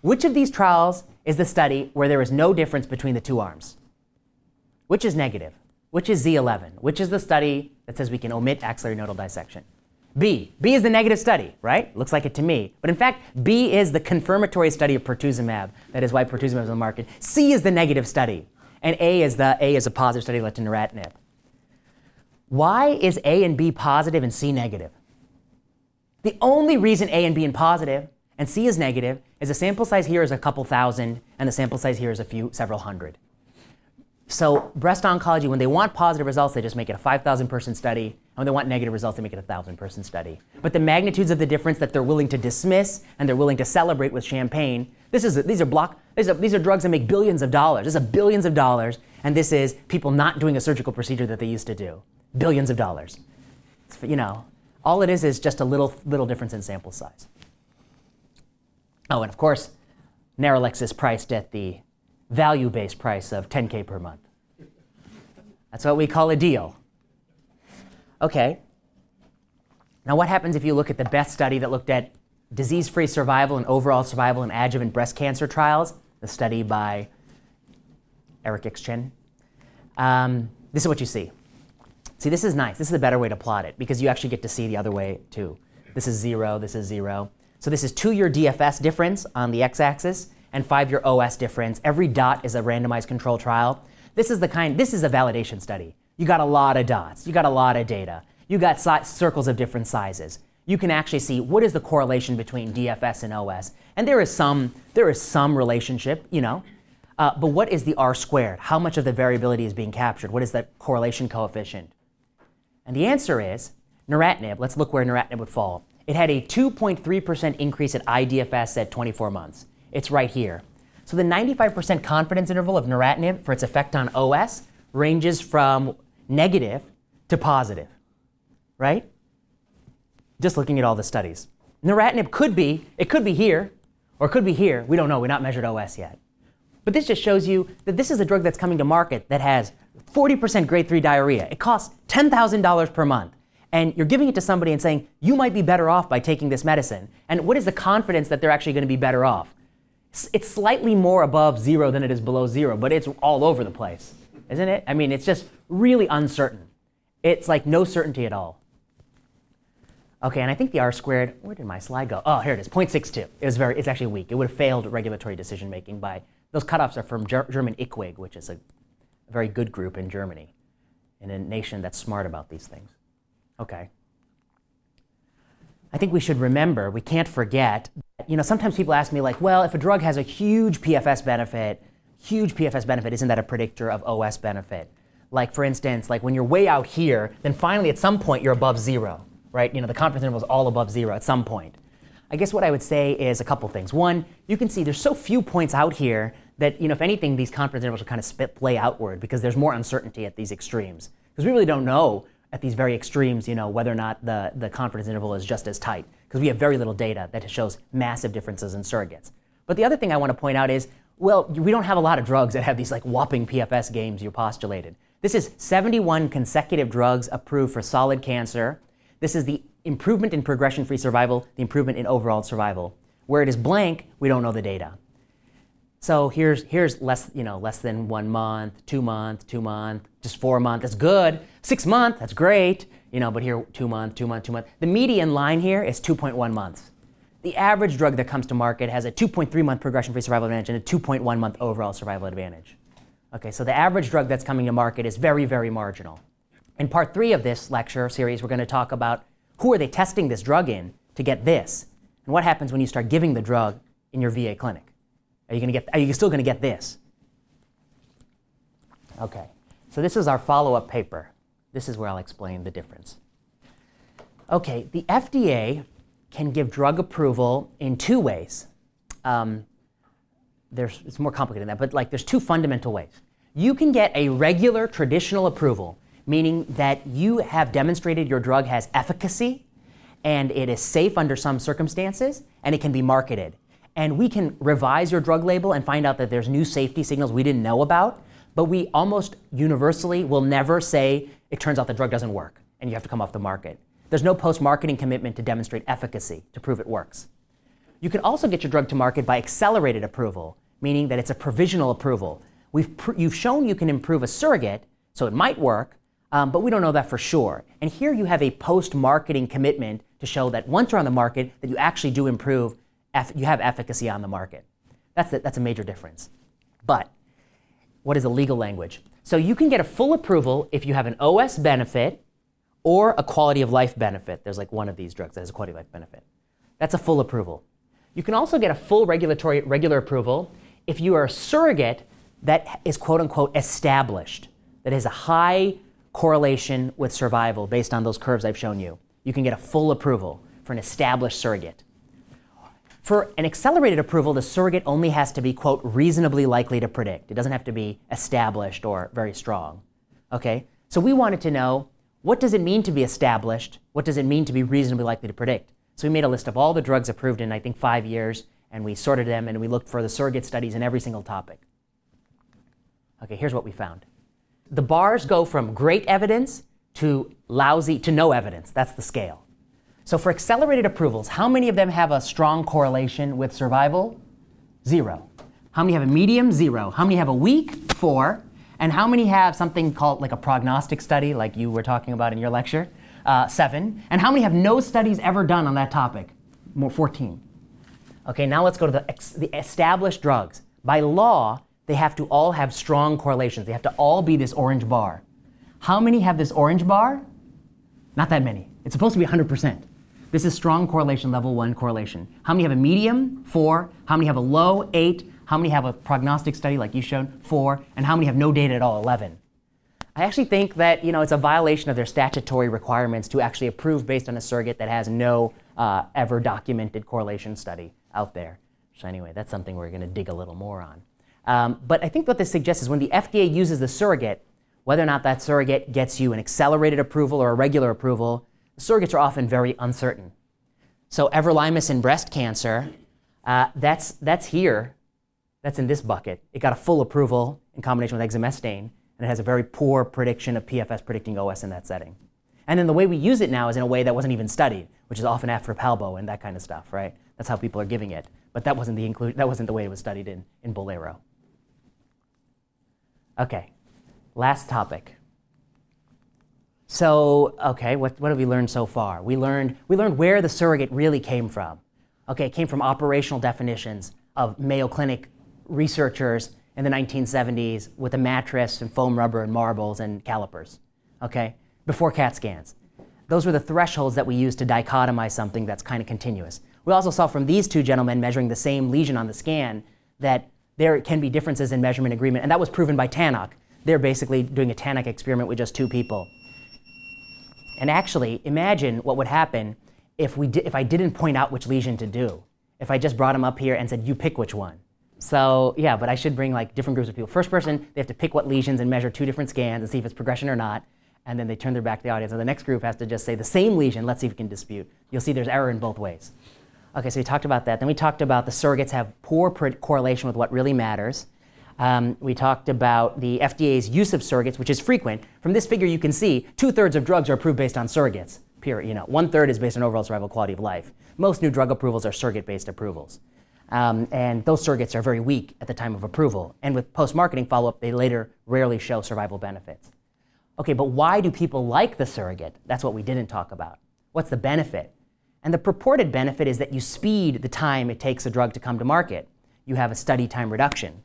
Which of these trials is the study where there is no difference between the 2 arms? Which is negative? Which is Z11? Which is the study that says we can omit axillary nodal dissection? B. B is the negative study, right? Looks like it to me. But in fact, B is the confirmatory study of pertuzumab. That is why pertuzumab is on the market. C is the negative study. And A is a positive study led to neratinib. Why is A and B positive and C negative? The only reason A and B are positive and C is negative is the sample size here is a couple thousand and the sample size here is several hundred. So breast oncology, when they want positive results, they just make it a 5,000-person study. And when they want negative results, they make it a 1,000-person study. But the magnitudes of the difference that they're willing to dismiss and they're willing to celebrate with champagne, these are drugs that make billions of dollars. This is billions of dollars, and this is people not doing a surgical procedure that they used to do. Billions of dollars. It's, you know. All it is just a little difference in sample size. Oh, and of course, Neralex is priced at the value-based price of $10,000 per month. That's what we call a deal. Okay. Now what happens if you look at the best study that looked at disease-free survival and overall survival in adjuvant breast cancer trials, the study by Eric Ixchen? This is what you see. See, this is nice. This is a better way to plot it because you actually get to see the other way too. This is zero. So this is 2-year DFS difference on the x-axis and 5-year OS difference. Every dot is a randomized control trial. This is a validation study. You got a lot of dots. You got a lot of data. You got circles of different sizes. You can actually see what is the correlation between DFS and OS. And there is some relationship, you know. But what is the R-squared? How much of the variability is being captured? What is the correlation coefficient? And the answer is neratinib. Let's look where neratinib would fall. It had a 2.3% increase at IDFS at 24 months. It's right here. So the 95% confidence interval of neratinib for its effect on OS ranges from negative to positive, right? Just looking at all the studies. Neratinib could be here, or it could be here. We don't know. We've not measured OS yet. But this just shows you that this is a drug that's coming to market that has 40% grade 3 diarrhea. It costs $10,000 per month. And you're giving it to somebody and saying, you might be better off by taking this medicine. And what is the confidence that they're actually going to be better off? It's slightly more above zero than it is below zero, but it's all over the place, isn't it? I mean, it's just really uncertain. It's like no certainty at all. Okay, and I think the R-squared, where did my slide go? Oh, here it is, 0.62. It's actually weak. It would have failed regulatory decision-making by, those cutoffs are from German IQWiG, which is a very good group in Germany, in a nation that's smart about these things. Okay. I think we should remember, we can't forget, you know, sometimes people ask me like, well, if a drug has a huge PFS benefit, isn't that a predictor of OS benefit? Like, for instance, like when you're way out here, then finally at some point you're above zero, right? You know, the confidence interval is all above zero at some point. I guess what I would say is a couple things. One, you can see there's so few points out here that, you know, if anything, these confidence intervals are kind of play outward because there's more uncertainty at these extremes. Because we really don't know at these very extremes, you know, whether or not the confidence interval is just as tight, because we have very little data that shows massive differences in surrogates. But the other thing I want to point out is, well, we don't have a lot of drugs that have these like whopping PFS games you postulated. This is 71 consecutive drugs approved for solid cancer. This is the improvement in progression-free survival, the improvement in overall survival. Where it is blank, we don't know the data. So here's less, you know, less than 1 month, 2 month, 2 month, just 4 month, that's good. 6 month, that's great. You know, but here 2 month, 2 month, 2 month. The median line here is 2.1 months. The average drug that comes to market has a 2.3 month progression-free survival advantage and a 2.1 month overall survival advantage. Okay, so the average drug that's coming to market is very, very marginal. In part 3 of this lecture series, we're going to talk about who are they testing this drug in to get this, and what happens when you start giving the drug in your VA clinic. Are you still going to get this? Okay, so this is our follow-up paper. This is where I'll explain the difference. Okay, the FDA can give drug approval in 2 ways. It's more complicated than that, but like there's 2 fundamental ways. You can get a regular traditional approval, meaning that you have demonstrated your drug has efficacy and it is safe under some circumstances and it can be marketed. And we can revise your drug label and find out that there's new safety signals we didn't know about, but we almost universally will never say, it turns out the drug doesn't work and you have to come off the market. There's no post-marketing commitment to demonstrate efficacy, to prove it works. You can also get your drug to market by accelerated approval, meaning that it's a provisional approval. You've shown you can improve a surrogate, so it might work, but we don't know that for sure. And here you have a post-marketing commitment to show that once you're on the market, that you actually do improve, you have efficacy on the market. That's a major difference. But what is the legal language? So you can get a full approval if you have an OS benefit or a quality of life benefit. There's like one of these drugs that has a quality of life benefit. That's a full approval. You can also get a full regular approval if you are a surrogate that is quote unquote established, that has a high correlation with survival based on those curves I've shown you. You can get a full approval for an established surrogate. For an accelerated approval, the surrogate only has to be, quote, reasonably likely to predict. It doesn't have to be established or very strong. Okay? So we wanted to know, what does it mean to be established? What does it mean to be reasonably likely to predict? So we made a list of all the drugs approved in, I think, 5 years, and we sorted them, and we looked for the surrogate studies in every single topic. Okay, here's what we found. The bars go from great evidence to lousy to no evidence. That's the scale. So for accelerated approvals, how many of them have a strong correlation with survival? 0. How many have a medium? 0. How many have a weak? 4. And how many have something called like a prognostic study, like you were talking about in your lecture? 7. And how many have no studies ever done on that topic? 14. Okay, now let's go to the established drugs. By law, they have to all have strong correlations. They have to all be this orange bar. How many have this orange bar? Not that many. It's supposed to be 100%. This is strong correlation, level 1 correlation. How many have a medium? 4. How many have a low? 8. How many have a prognostic study like you showed? 4. And how many have no data at all? 11. I actually think that, you know, it's a violation of their statutory requirements to actually approve based on a surrogate that has no ever documented correlation study out there. So anyway, that's something we're going to dig a little more on. But I think what this suggests is when the FDA uses the surrogate, whether or not that surrogate gets you an accelerated approval or a regular approval, surrogates are often very uncertain. So everolimus in breast cancer, that's here. That's in this bucket. It got a full approval in combination with exemestane, and it has a very poor prediction of PFS predicting OS in that setting. And then the way we use it now is in a way that wasn't even studied, which is often after palbo and that kind of stuff, right? That's how people are giving it. But that wasn't the way it was studied in Bolero. Okay, last topic. So, okay, what have we learned so far? We learned where the surrogate really came from. Okay, it came from operational definitions of Mayo Clinic researchers in the 1970s with a mattress and foam rubber and marbles and calipers, okay, before CAT scans. Those were the thresholds that we used to dichotomize something that's kind of continuous. We also saw from these 2 gentlemen measuring the same lesion on the scan that there can be differences in measurement agreement, and that was proven by Tannock. They're basically doing a Tannock experiment with just 2 people. And actually, imagine what would happen if I didn't point out which lesion to do. If I just brought them up here and said, you pick which one. So yeah, but I should bring like different groups of people. First person, they have to pick what lesions and measure 2 different scans and see if it's progression or not. and then they turn their back to the audience, and the next group has to just say the same lesion, let's see if we can dispute. You'll see there's error in both ways. Okay, so we talked about that. Then we talked about the surrogates have poor correlation with what really matters. We talked about the FDA's use of surrogates, which is frequent. From this figure you can see, 2/3 of drugs are approved based on surrogates, period. You know, 1/3 is based on overall survival quality of life. Most new drug approvals are surrogate-based approvals. And those surrogates are very weak at the time of approval. And with post-marketing follow-up, they later rarely show survival benefits. Okay, but why do people like the surrogate? That's what we didn't talk about. What's the benefit? And the purported benefit is that you speed the time it takes a drug to come to market. You have a study time reduction.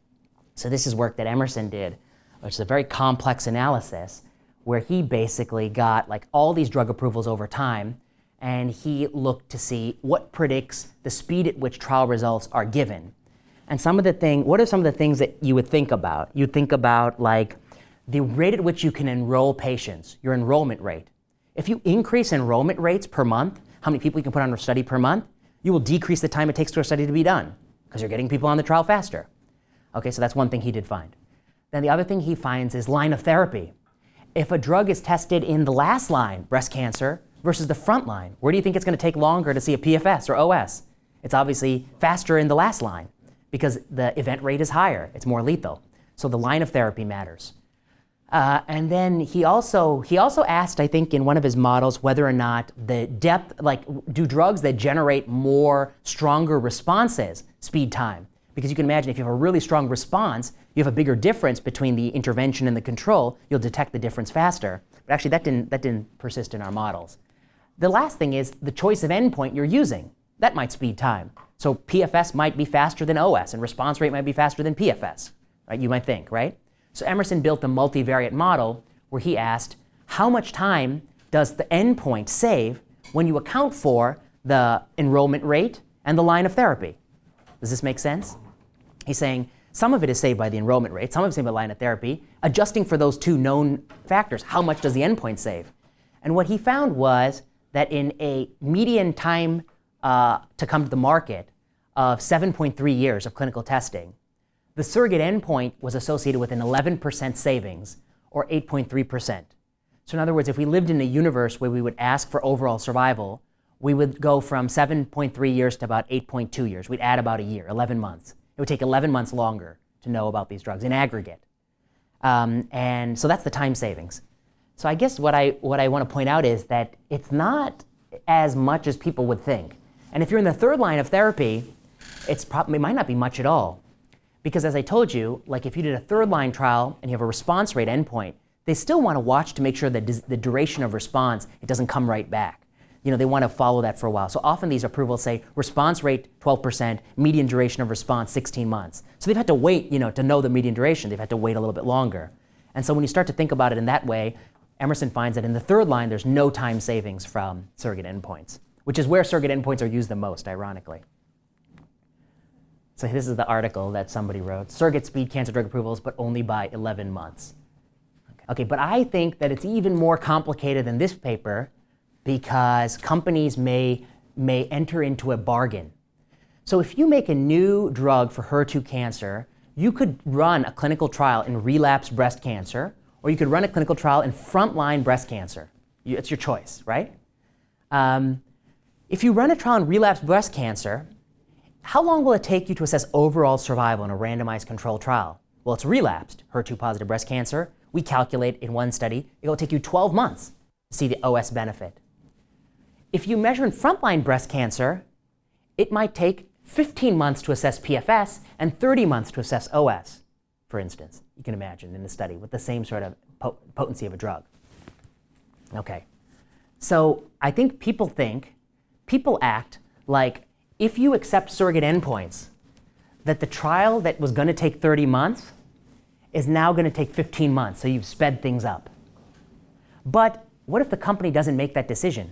So this is work that Emerson did, which is a very complex analysis, where he basically got like all these drug approvals over time, and he looked to see what predicts the speed at which trial results are given. And what are some of the things that you would think about? You'd think about like the rate at which you can enroll patients, your enrollment rate. If you increase enrollment rates per month, how many people you can put on a study per month, you will decrease the time it takes for a study to be done, because you're getting people on the trial faster. Okay, so that's one thing he did find. Then the other thing he finds is line of therapy. If a drug is tested in the last line, breast cancer, versus the front line, where do you think it's going to take longer to see a PFS or OS? It's obviously faster in the last line, because the event rate is higher, it's more lethal. So the line of therapy matters. And then he also asked, I think, in one of his models, whether or not the depth, like, do drugs that generate more stronger responses speed time? Because you can imagine if you have a really strong response, you have a bigger difference between the intervention and the control. You'll detect the difference faster. But actually, that didn't persist in our models. The last thing is the choice of endpoint you're using. That might speed time. So PFS might be faster than OS, and response rate might be faster than PFS. Right? You might think, right? So Emerson built a multivariate model where he asked, how much time does the endpoint save when you account for the enrollment rate and the line of therapy? Does this make sense? He's saying some of it is saved by the enrollment rate, some of it is saved by line of therapy. Adjusting for those two known factors, how much does the endpoint save? And what he found was that in a median time to come to the market of 7.3 years of clinical testing, the surrogate endpoint was associated with an 11% savings, or 8.3%. So in other words, if we lived in a universe where we would ask for overall survival, we would go from 7.3 years to about 8.2 years. We'd add about a year, 11 months. It would take 11 months longer to know about these drugs in aggregate. And so that's the time savings. So I guess what I want to point out is that it's not as much as people would think. And if you're in the third line of therapy, it might not be much at all. Because as I told you, like if you did a third line trial and you have a response rate endpoint, they still want to watch to make sure that the duration of response, it doesn't come right back. You know, they want to follow that for a while. So often these approvals say response rate 12%, median duration of response 16 months. So they've had to wait, you know, to know the median duration, they've had to wait a little bit longer. And so when you start to think about it in that way, Emerson finds that in the third line, there's no time savings from surrogate endpoints, which is where surrogate endpoints are used the most, ironically. So this is the article that somebody wrote, Surrogate Speed Cancer Drug Approvals, but only by 11 months. Okay, but I think that it's even more complicated than this paper because companies may enter into a bargain. So if you make a new drug for HER2 cancer, you could run a clinical trial in relapsed breast cancer, or you could run a clinical trial in frontline breast cancer. It's your choice, right? If you run a trial in relapsed breast cancer, how long will it take you to assess overall survival in a randomized controlled trial? Well, it's relapsed HER2 positive breast cancer. We calculate in one study, it will take you 12 months to see the OS benefit. If you measure in frontline breast cancer, it might take 15 months to assess PFS and 30 months to assess OS, for instance. You can imagine in the study with the same sort of potency of a drug. Okay, so I think people act like if you accept surrogate endpoints, that the trial that was going to take 30 months is now going to take 15 months, so you've sped things up. But what if the company doesn't make that decision?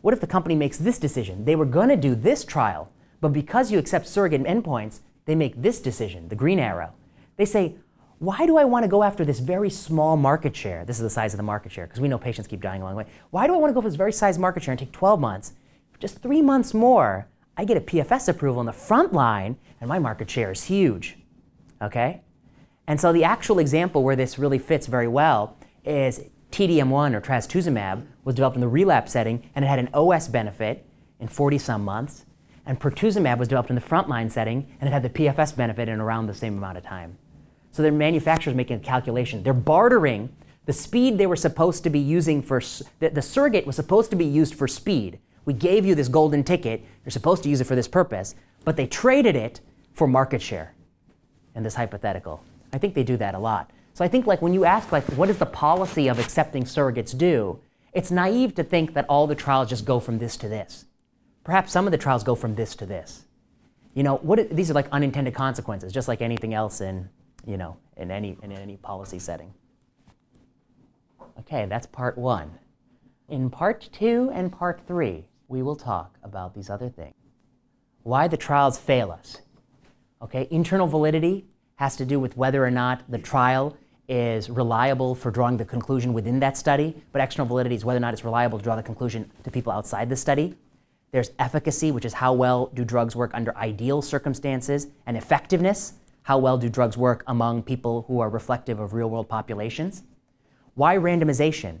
What if the company makes this decision? They were going to do this trial, but because you accept surrogate endpoints, they make this decision, the green arrow. They say, why do I want to go after this very small market share? This is the size of the market share, because we know patients keep dying along the way. Why do I want to go for this very size market share and take 12 months? Just 3 months more, I get a PFS approval in the front line, and my market share is huge, okay? And so the actual example where this really fits very well is TDM1 or trastuzumab was developed in the relapse setting and it had an OS benefit in 40-some months, and pertuzumab was developed in the frontline setting and it had the PFS benefit in around the same amount of time. So their manufacturers making a calculation. They're bartering the speed they were supposed to be using for, the surrogate was supposed to be used for speed. We gave you this golden ticket, you're supposed to use it for this purpose, but they traded it for market share in this hypothetical. I think they do that a lot. So I think like when you ask like what does the policy of accepting surrogates do, it's naive to think that all the trials just go from this to this. Perhaps some of the trials go from this to this. You know, these are like unintended consequences, just like anything else in, you know, in any policy setting. Okay, that's part one. In part two and part three, we will talk about these other things. Why the trials fail us. Okay, internal validity has to do with whether or not the trial is reliable for drawing the conclusion within that study, but external validity is whether or not it's reliable to draw the conclusion to people outside the study. There's efficacy, which is how well do drugs work under ideal circumstances, and effectiveness, how well do drugs work among people who are reflective of real-world populations. Why randomization?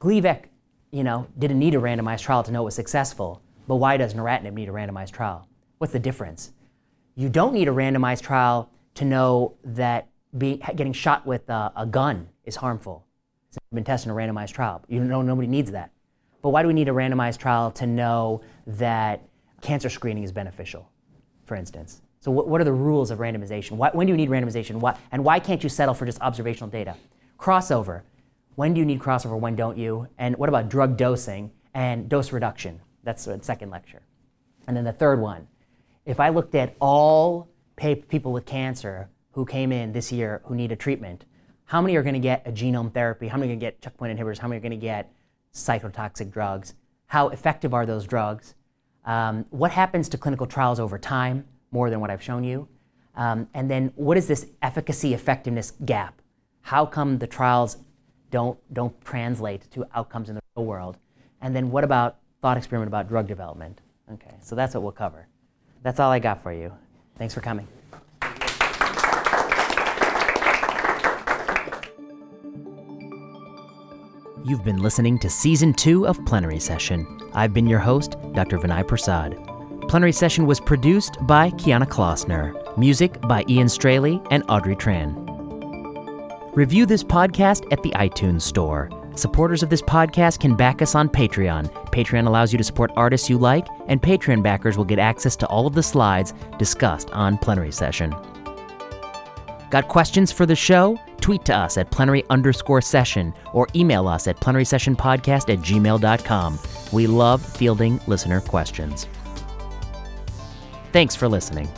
Gleevec, you know, didn't need a randomized trial to know it was successful, but why does neratinib need a randomized trial? What's the difference? You don't need a randomized trial to know that getting shot with a gun is harmful. It's been tested in a randomized trial. You know nobody needs that. But why do we need a randomized trial to know that cancer screening is beneficial, for instance? So what are the rules of randomization? When do you need randomization? And why can't you settle for just observational data? Crossover. When do you need crossover, when don't you? And what about drug dosing and dose reduction? That's the second lecture. And then the third one. If I looked at all people with cancer who came in this year who need a treatment, how many are going to get a genome therapy? How many are going to get checkpoint inhibitors? How many are going to get psychotoxic drugs? How effective are those drugs? What happens to clinical trials over time, more than what I've shown you? And then what is this efficacy-effectiveness gap? How come the trials don't translate to outcomes in the real world? And then what about thought experiment about drug development? Okay, so that's what we'll cover. That's all I got for you. Thanks for coming. You've been listening to Season 2 of Plenary Session. I've been your host, Dr. Vinay Prasad. Plenary Session was produced by Kiana Klossner. Music by Ian Straley and Audrey Tran. Review this podcast at the iTunes Store. Supporters of this podcast can back us on Patreon. Patreon allows you to support artists you like, and Patreon backers will get access to all of the slides discussed on Plenary Session. Got questions for the show? Tweet to us at plenary_session or email us at plenarysessionpodcast@gmail.com. We love fielding listener questions. Thanks for listening.